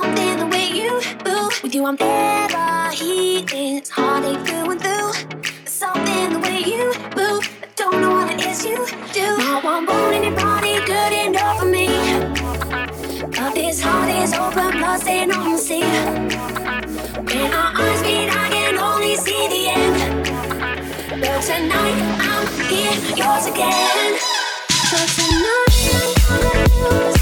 something the way you move. With you I'm ever healing, it's heartache through and through. There's something the way you move, I don't know what it is you do. Now I want anybody good enough for me, but this heart is open, plus they don't see. When our eyes meet, I can only see the end. But tonight I'm here, yours again. So tonight I'm gonna do it.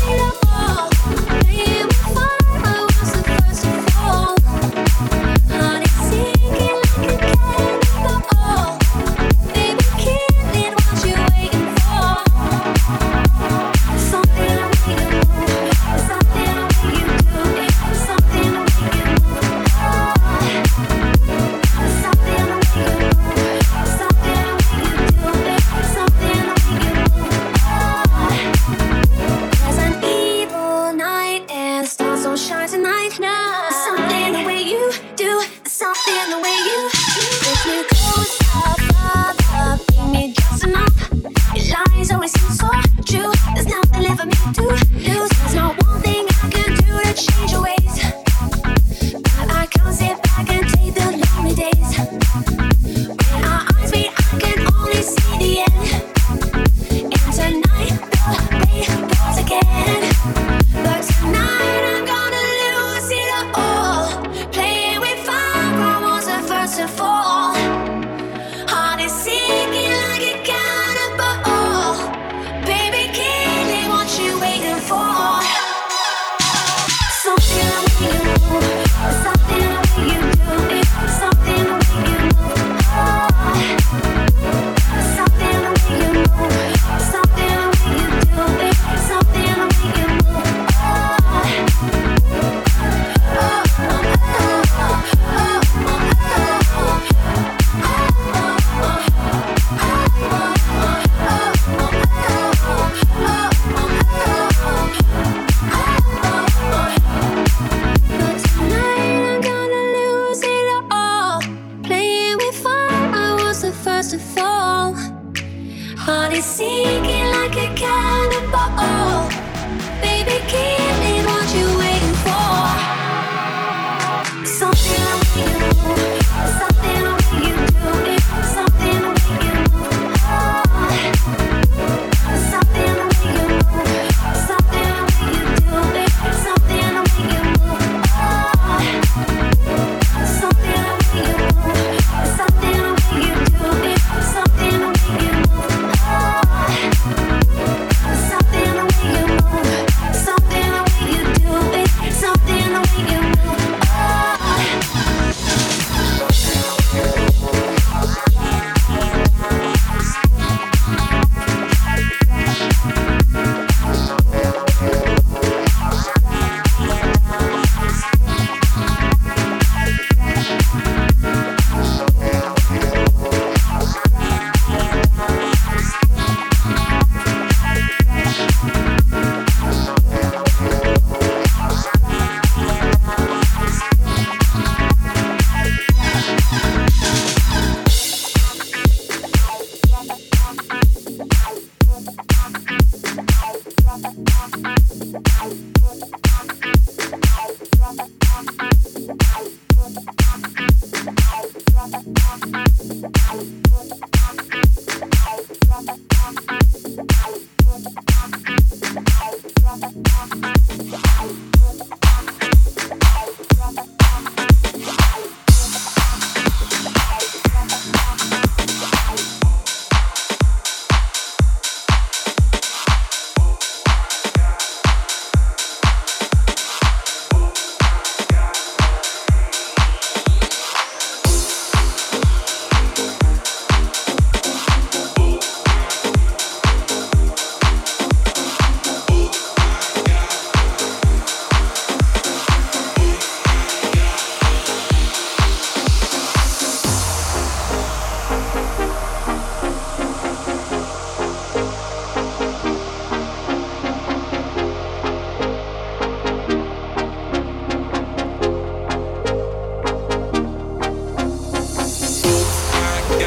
I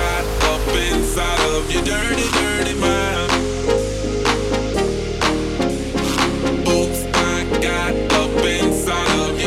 got up inside of you.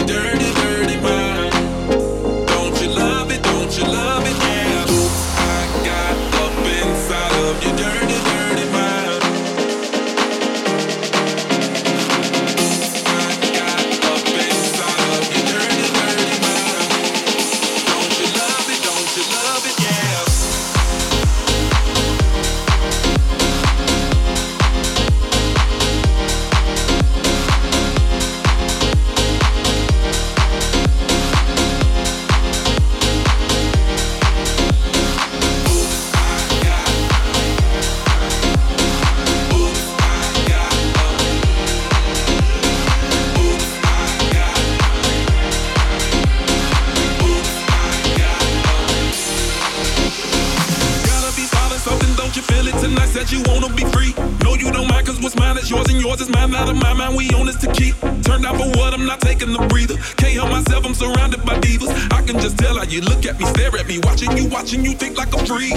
yours and yours is mine, out of my mind, we own this to keep. Turned out for what, I'm not taking the breather. Can't help myself, I'm surrounded by divas. I can just tell how you look at me, stare at me. Watching you think like I'm free.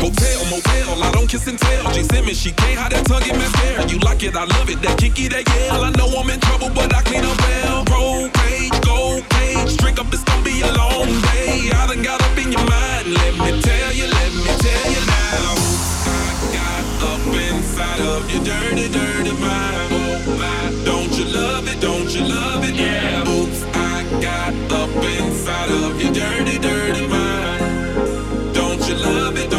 Hotel, motel, I don't kiss and tell. G Simmons, she can't hide that tongue in my stare. You like it, I love it, that kinky, that yell. I know I'm in trouble, but I clean up well. Roll page, gold page, drink up, it's gonna be a long day. I done got up in your mind, let me tell you now. I got up inside of your dirty, dirty mind. Oh my, don't you love it, yeah. Oops, I got up inside of your dirty, dirty mind. Don't you love it,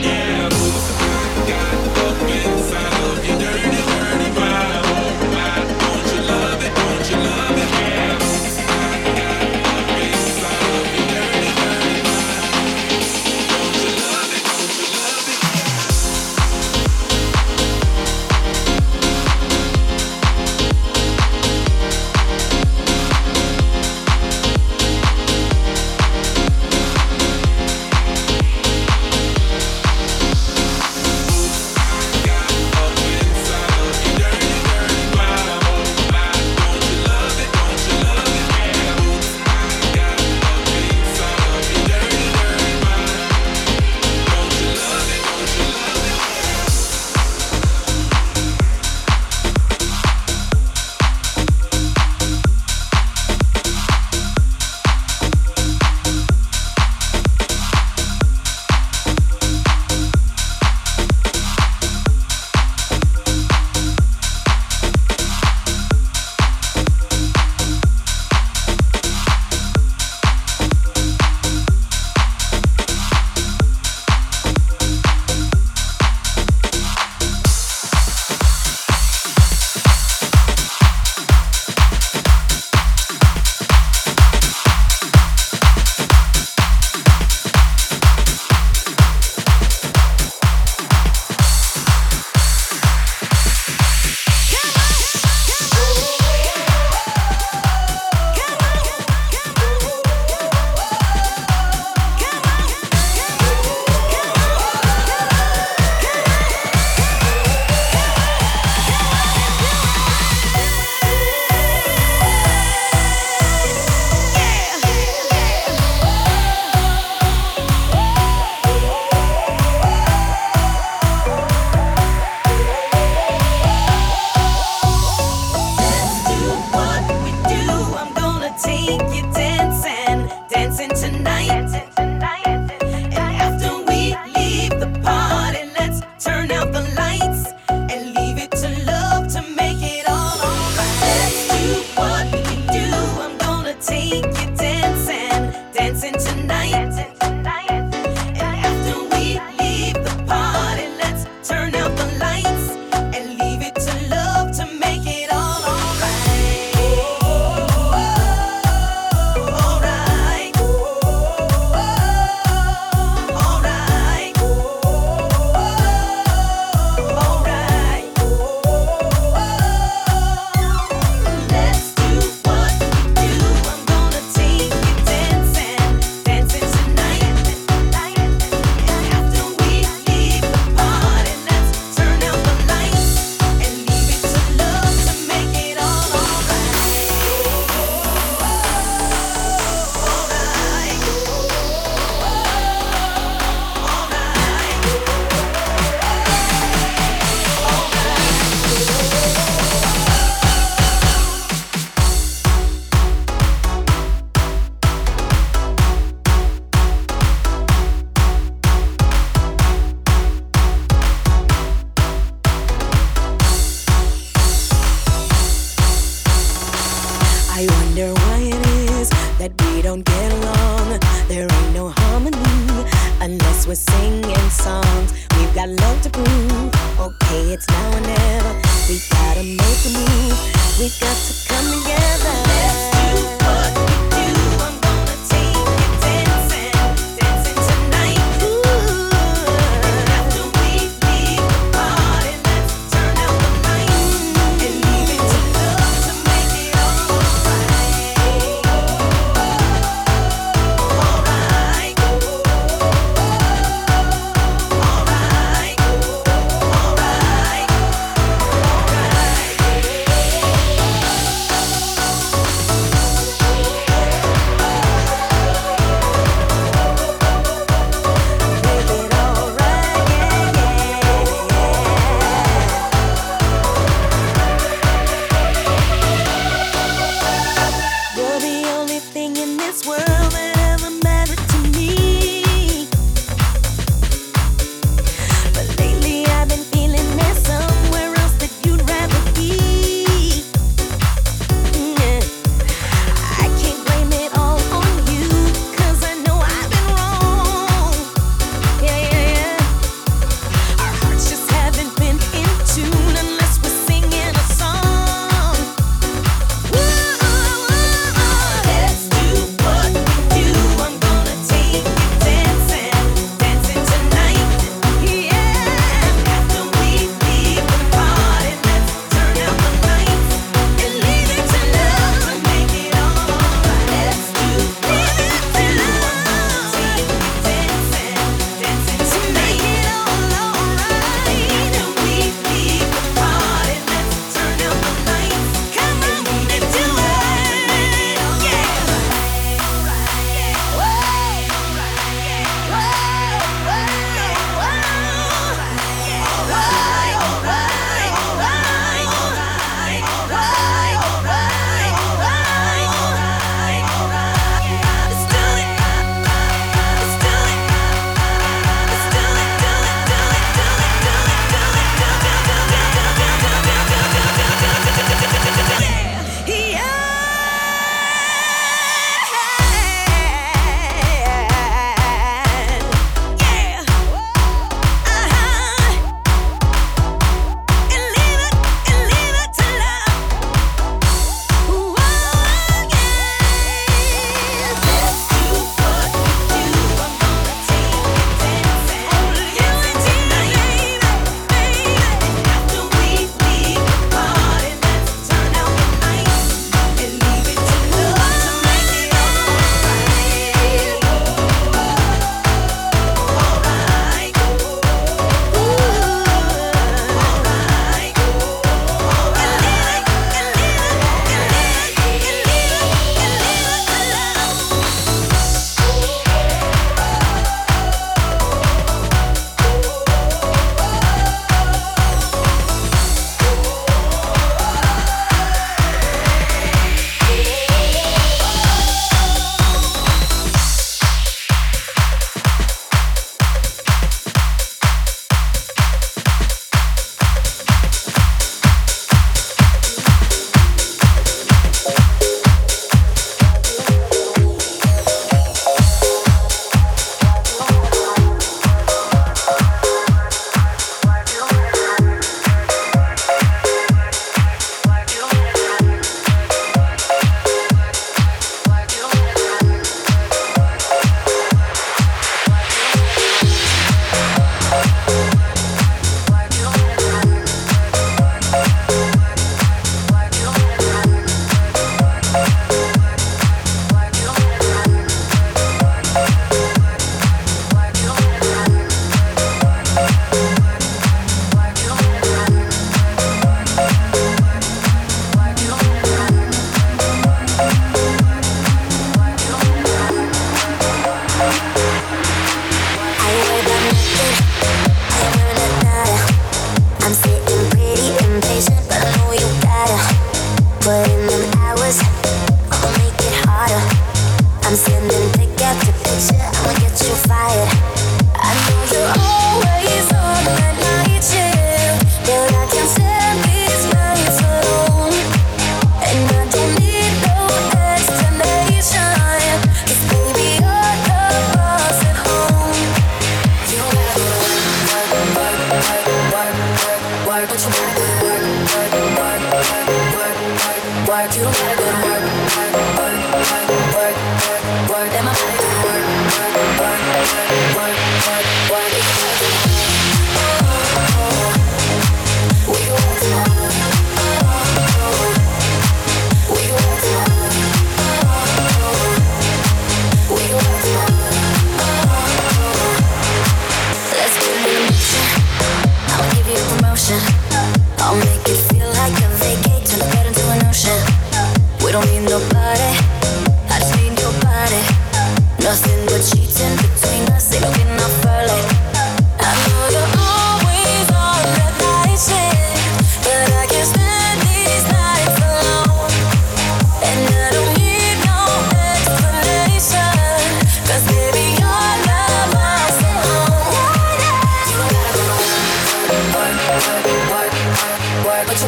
yeah. Oops, I got up inside of your dirty, dirty mind. Oh my, don't you love it, yeah. lost in the cheating between us, ain't looking out for like I know you're always on red lighting, but I can't spend these nights alone, and I don't need no explanation, 'cause baby you're not my soul. You gotta go work, but you gotta go work. You don't gotta go work.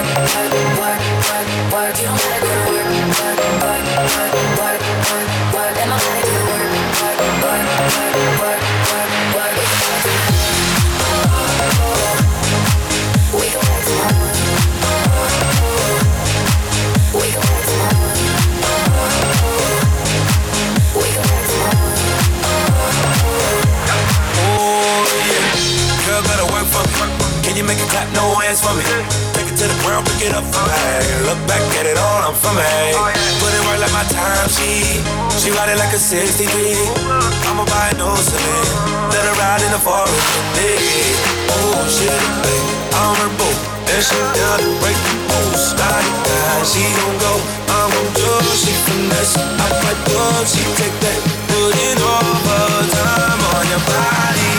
And my body do work. We go back tomorrow. We go back tomorrow. We go back tomorrow. Oh yeah, girl gotta work for me. Can you make it clap, no hands for me? To the ground, pick it up for me. Look back at it all, I'm for me. Put it right like my time, she ride it like a 63. I'ma buy a new cement, let her ride in the forest with me. Oh, she the babe, I'm her boo. And she down to break the rules. Like that, she gon' go, I'm gon' do. She finesse, I like love, she take that. Putting overtime on your body.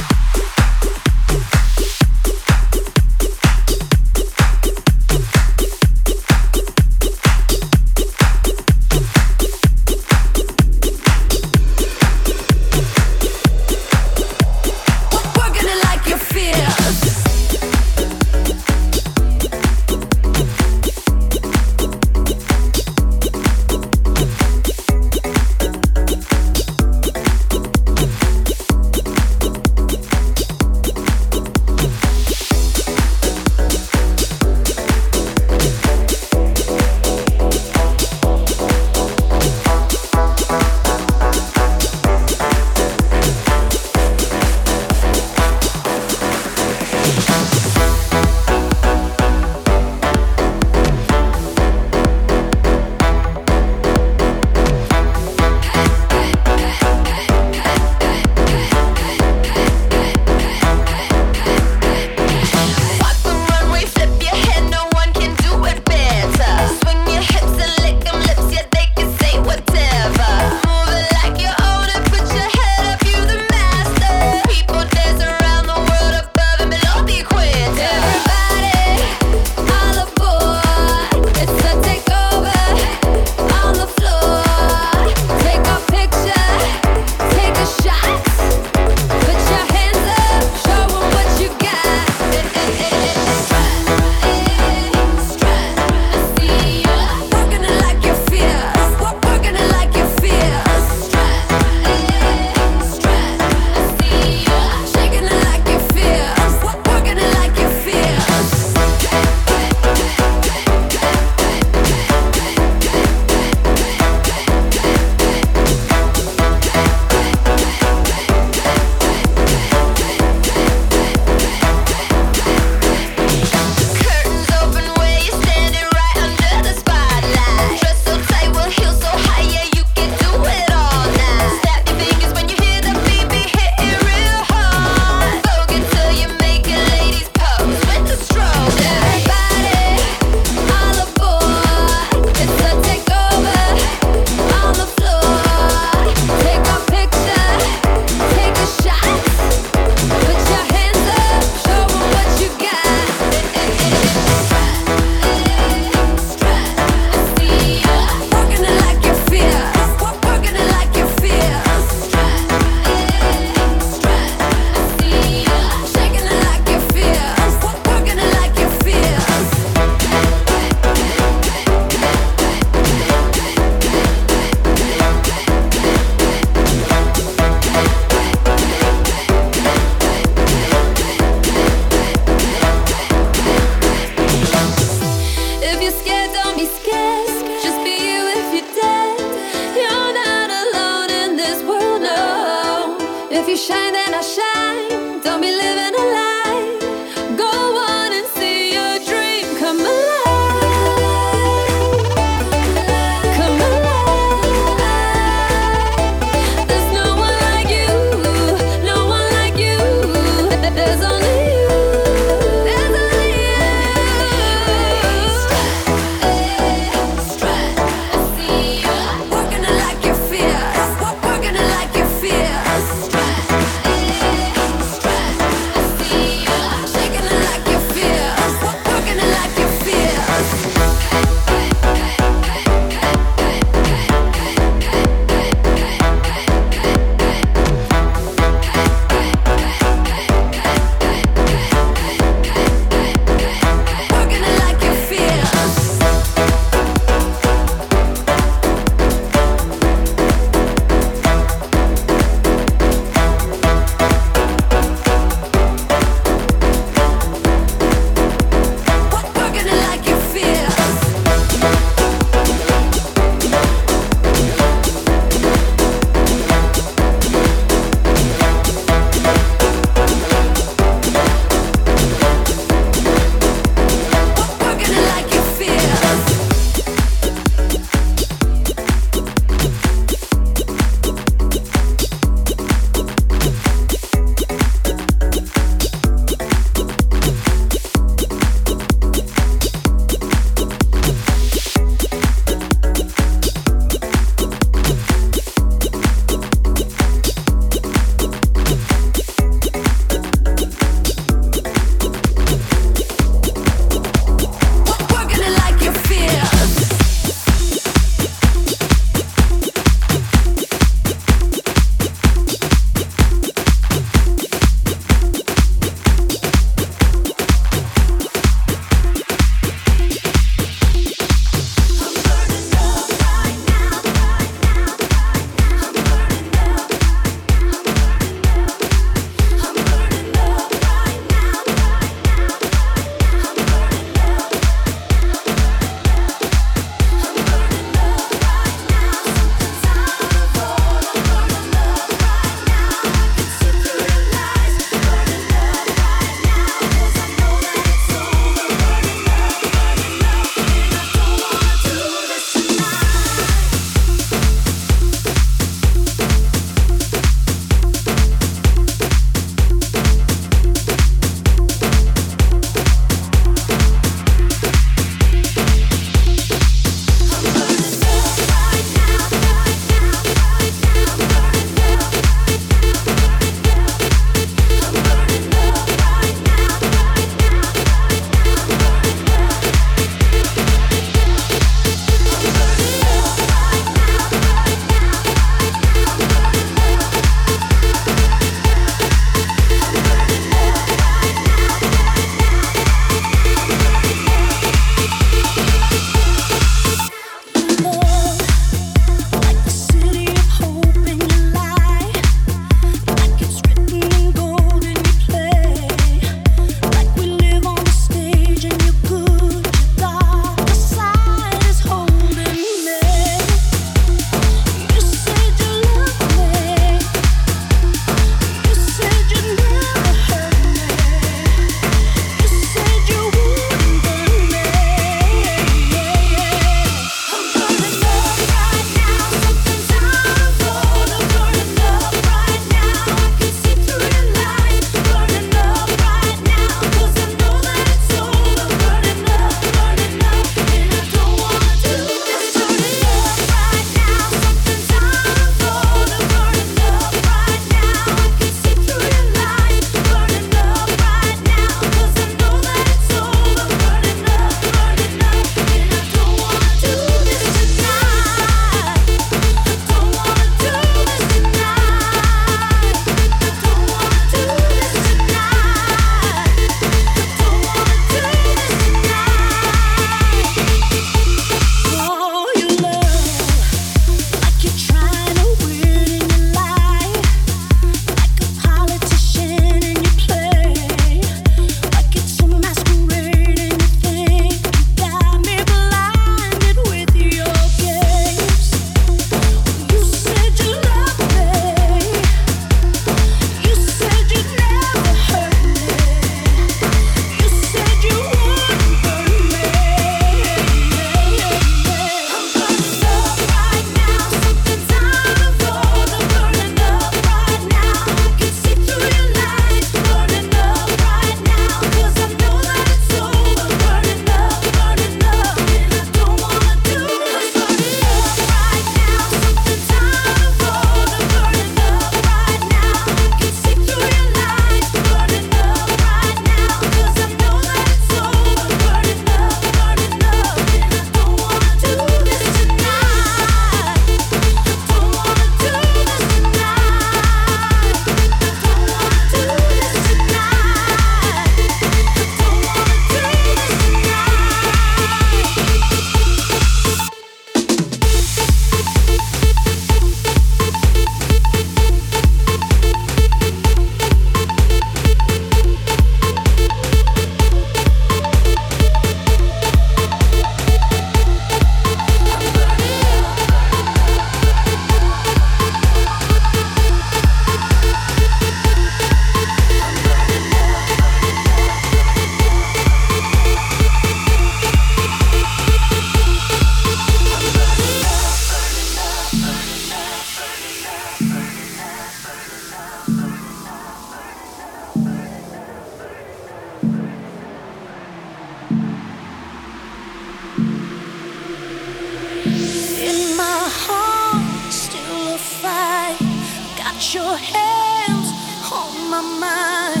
your hands on my mind.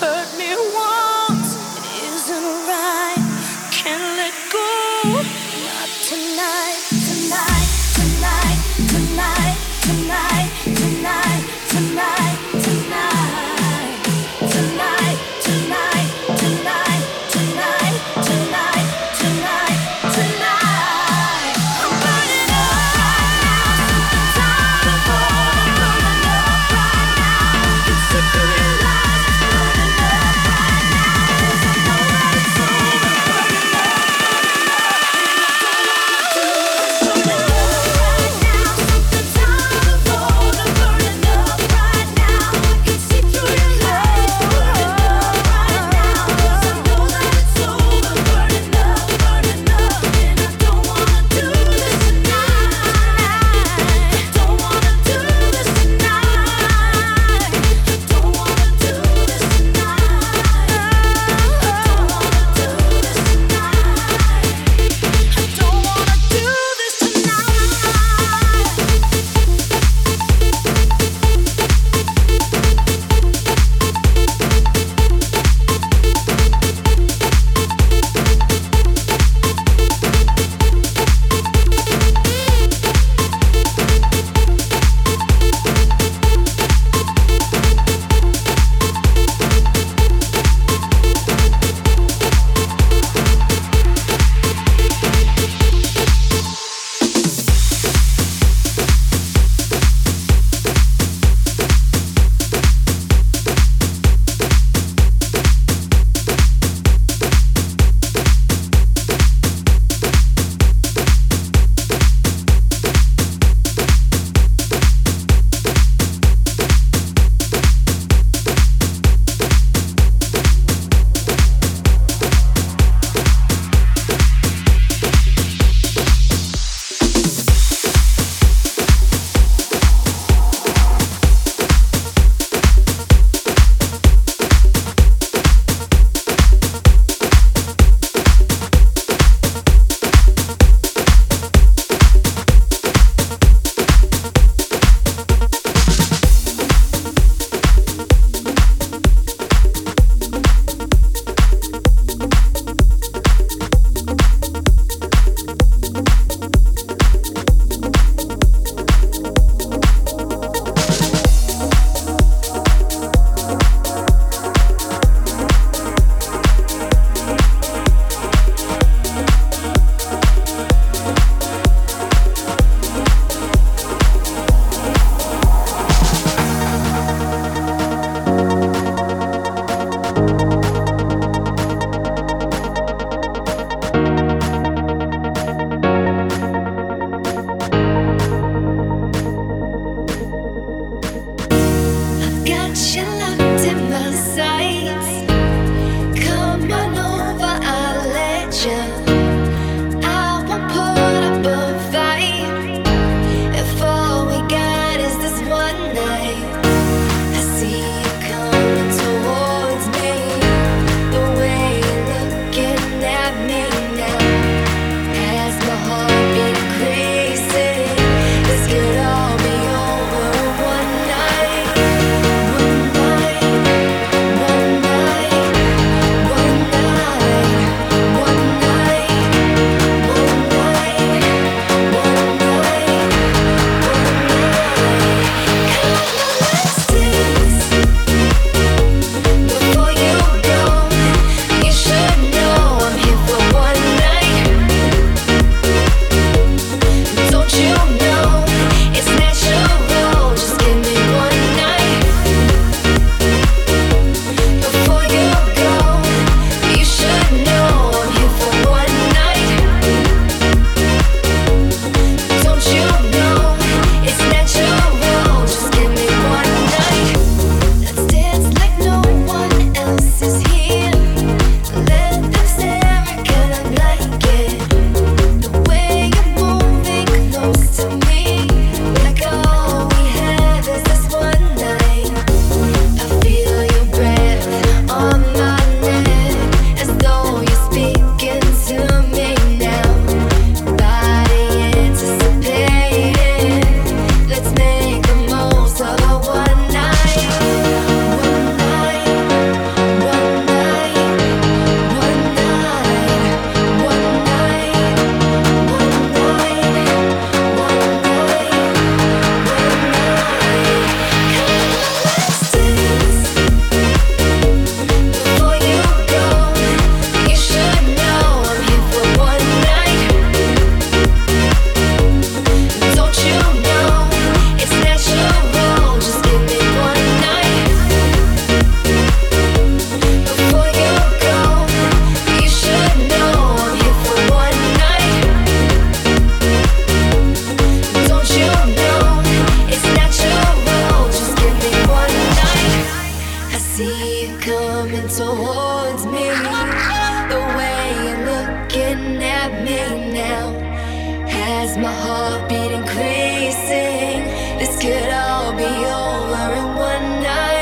Hurt me once, it isn't right. Can't let go, not tonight. Tonight, tonight, tonight, tonight, tonight, tonight, tonight, tonight, tonight, tonight, tonight, tonight, tonight, tonight. It's a good life. see you coming towards me. The way you're looking at me now has my heartbeat increasing. This could all be over in one night.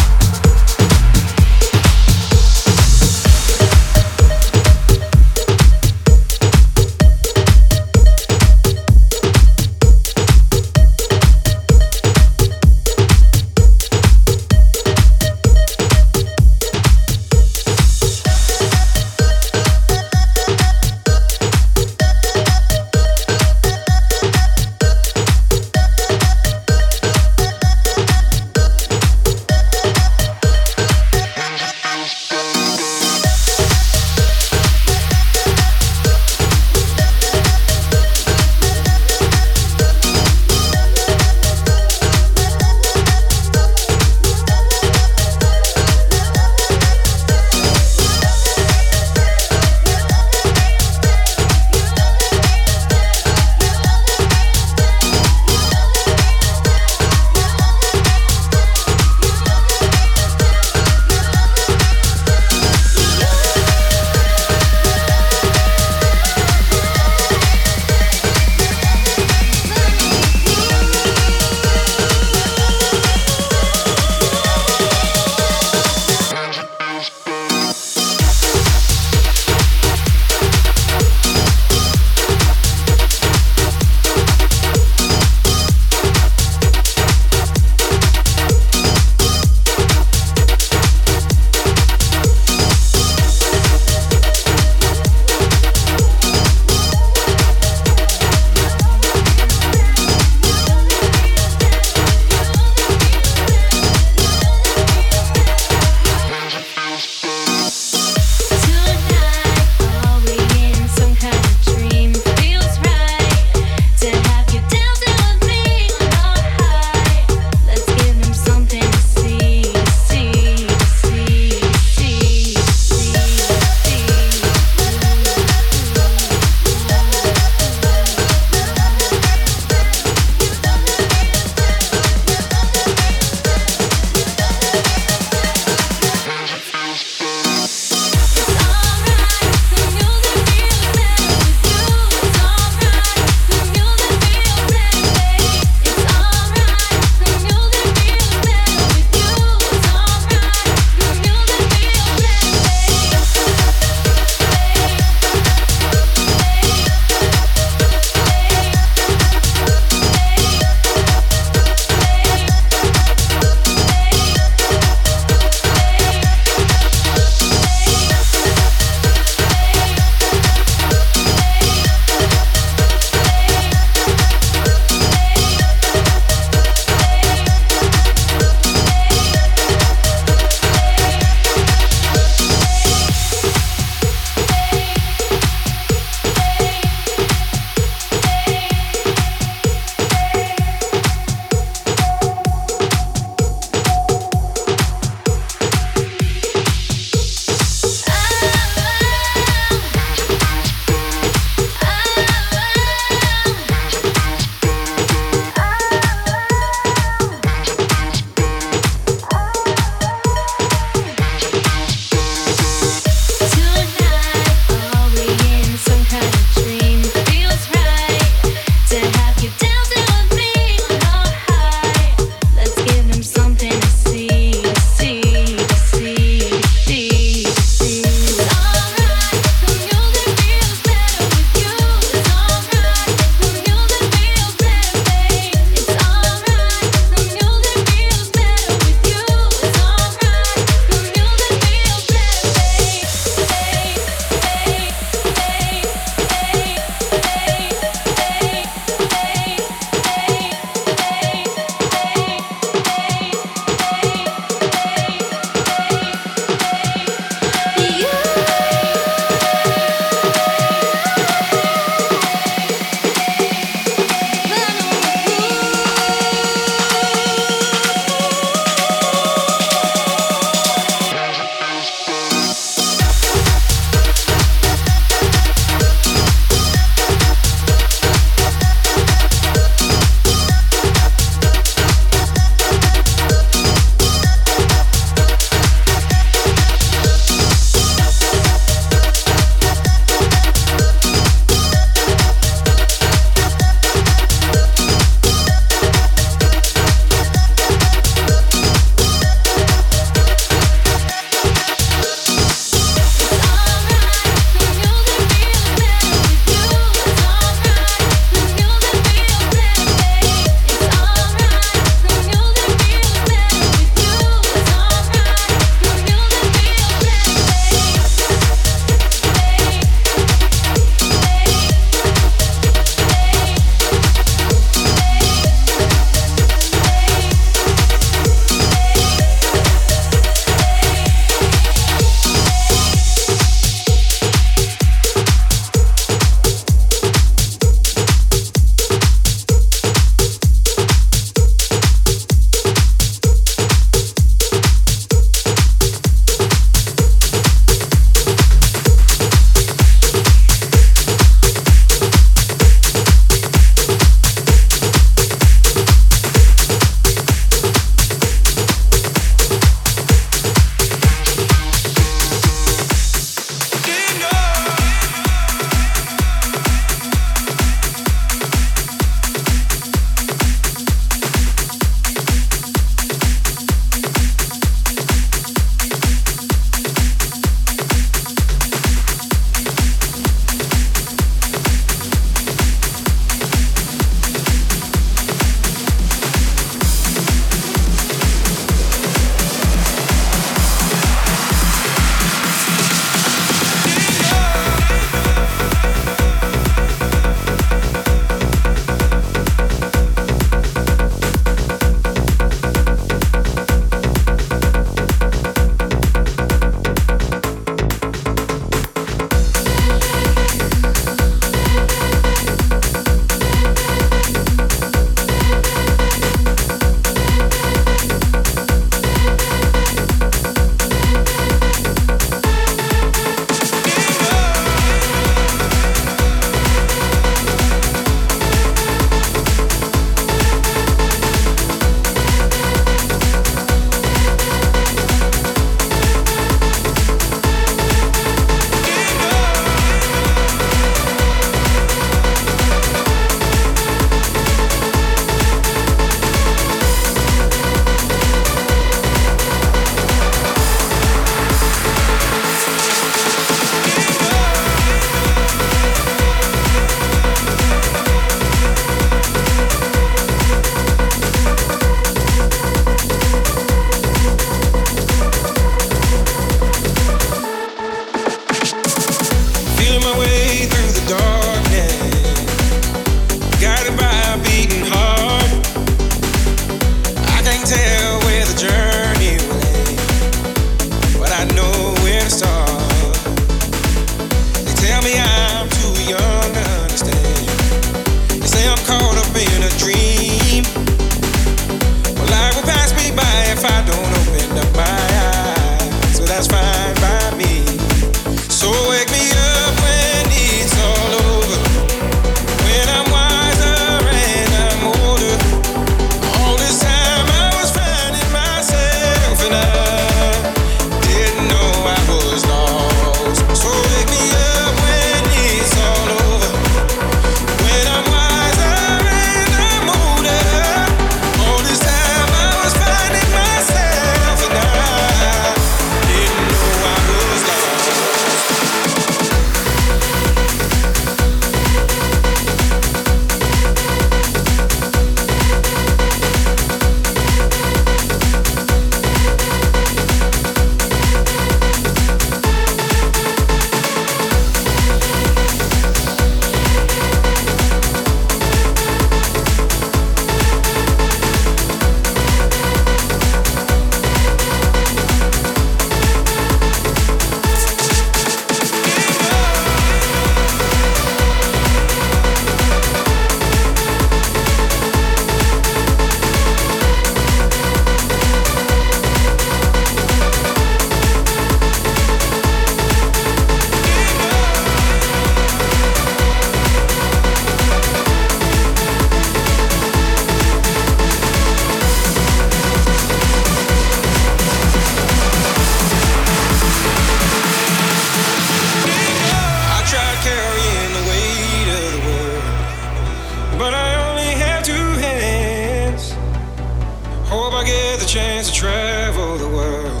chance to travel the world,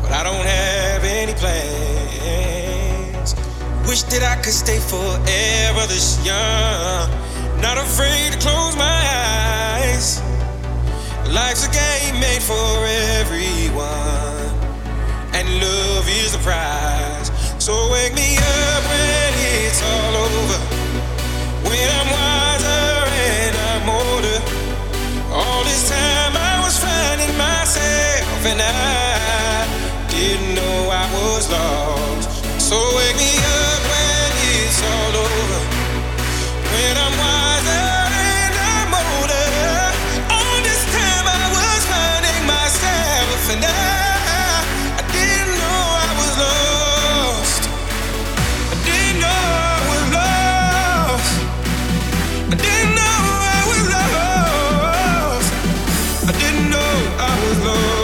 but I don't have any plans. Wish that I could stay forever this young, not afraid to close my eyes. Life's a game made for everyone, and love is the prize. So wake me up when it's all over, when I'm wiser and I'm older. All this time I was finding myself and I didn't know I was lost. So wake me up when it's all over, when I'm wiser and I'm older. All this time I was finding myself and I didn't know I was lost. I didn't know I was lost. I didn't know I was lost. I didn't know I was lost. I didn't know.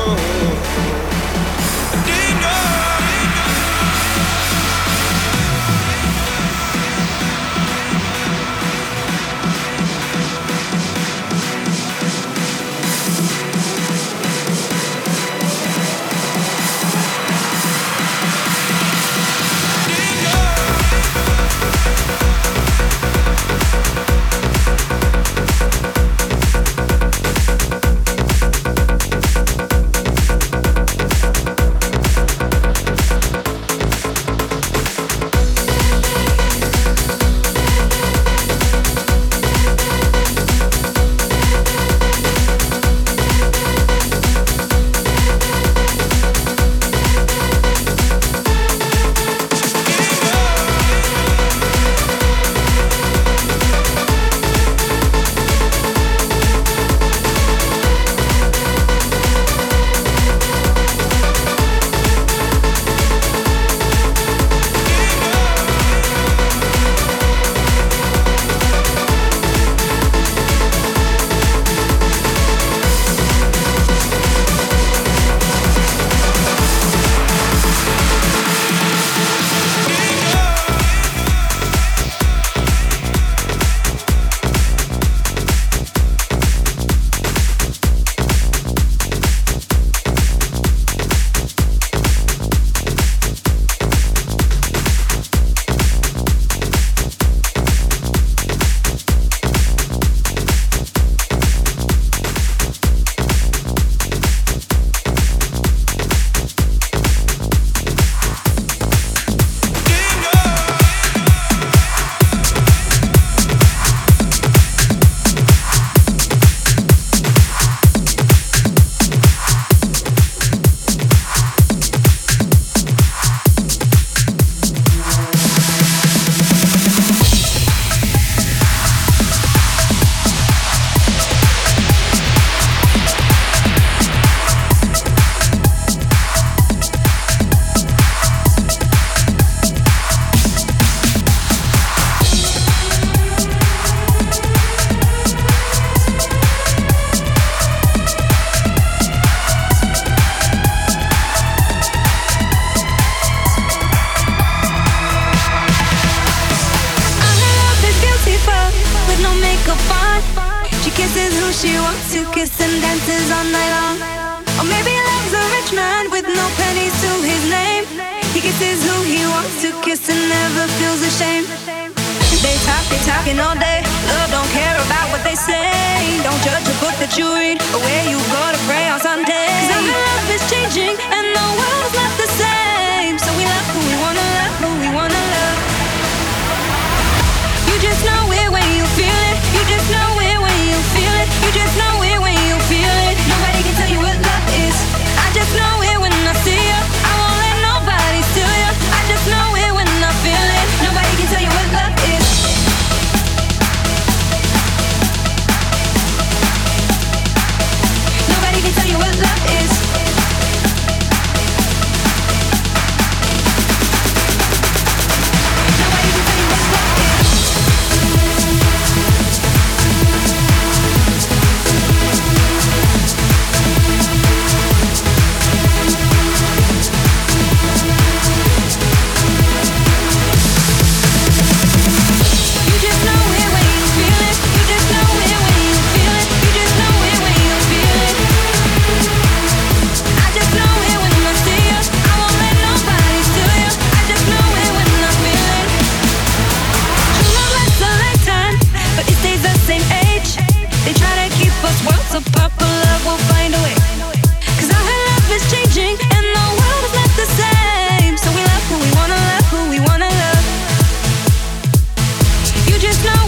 Nobody can tell you what love is. just know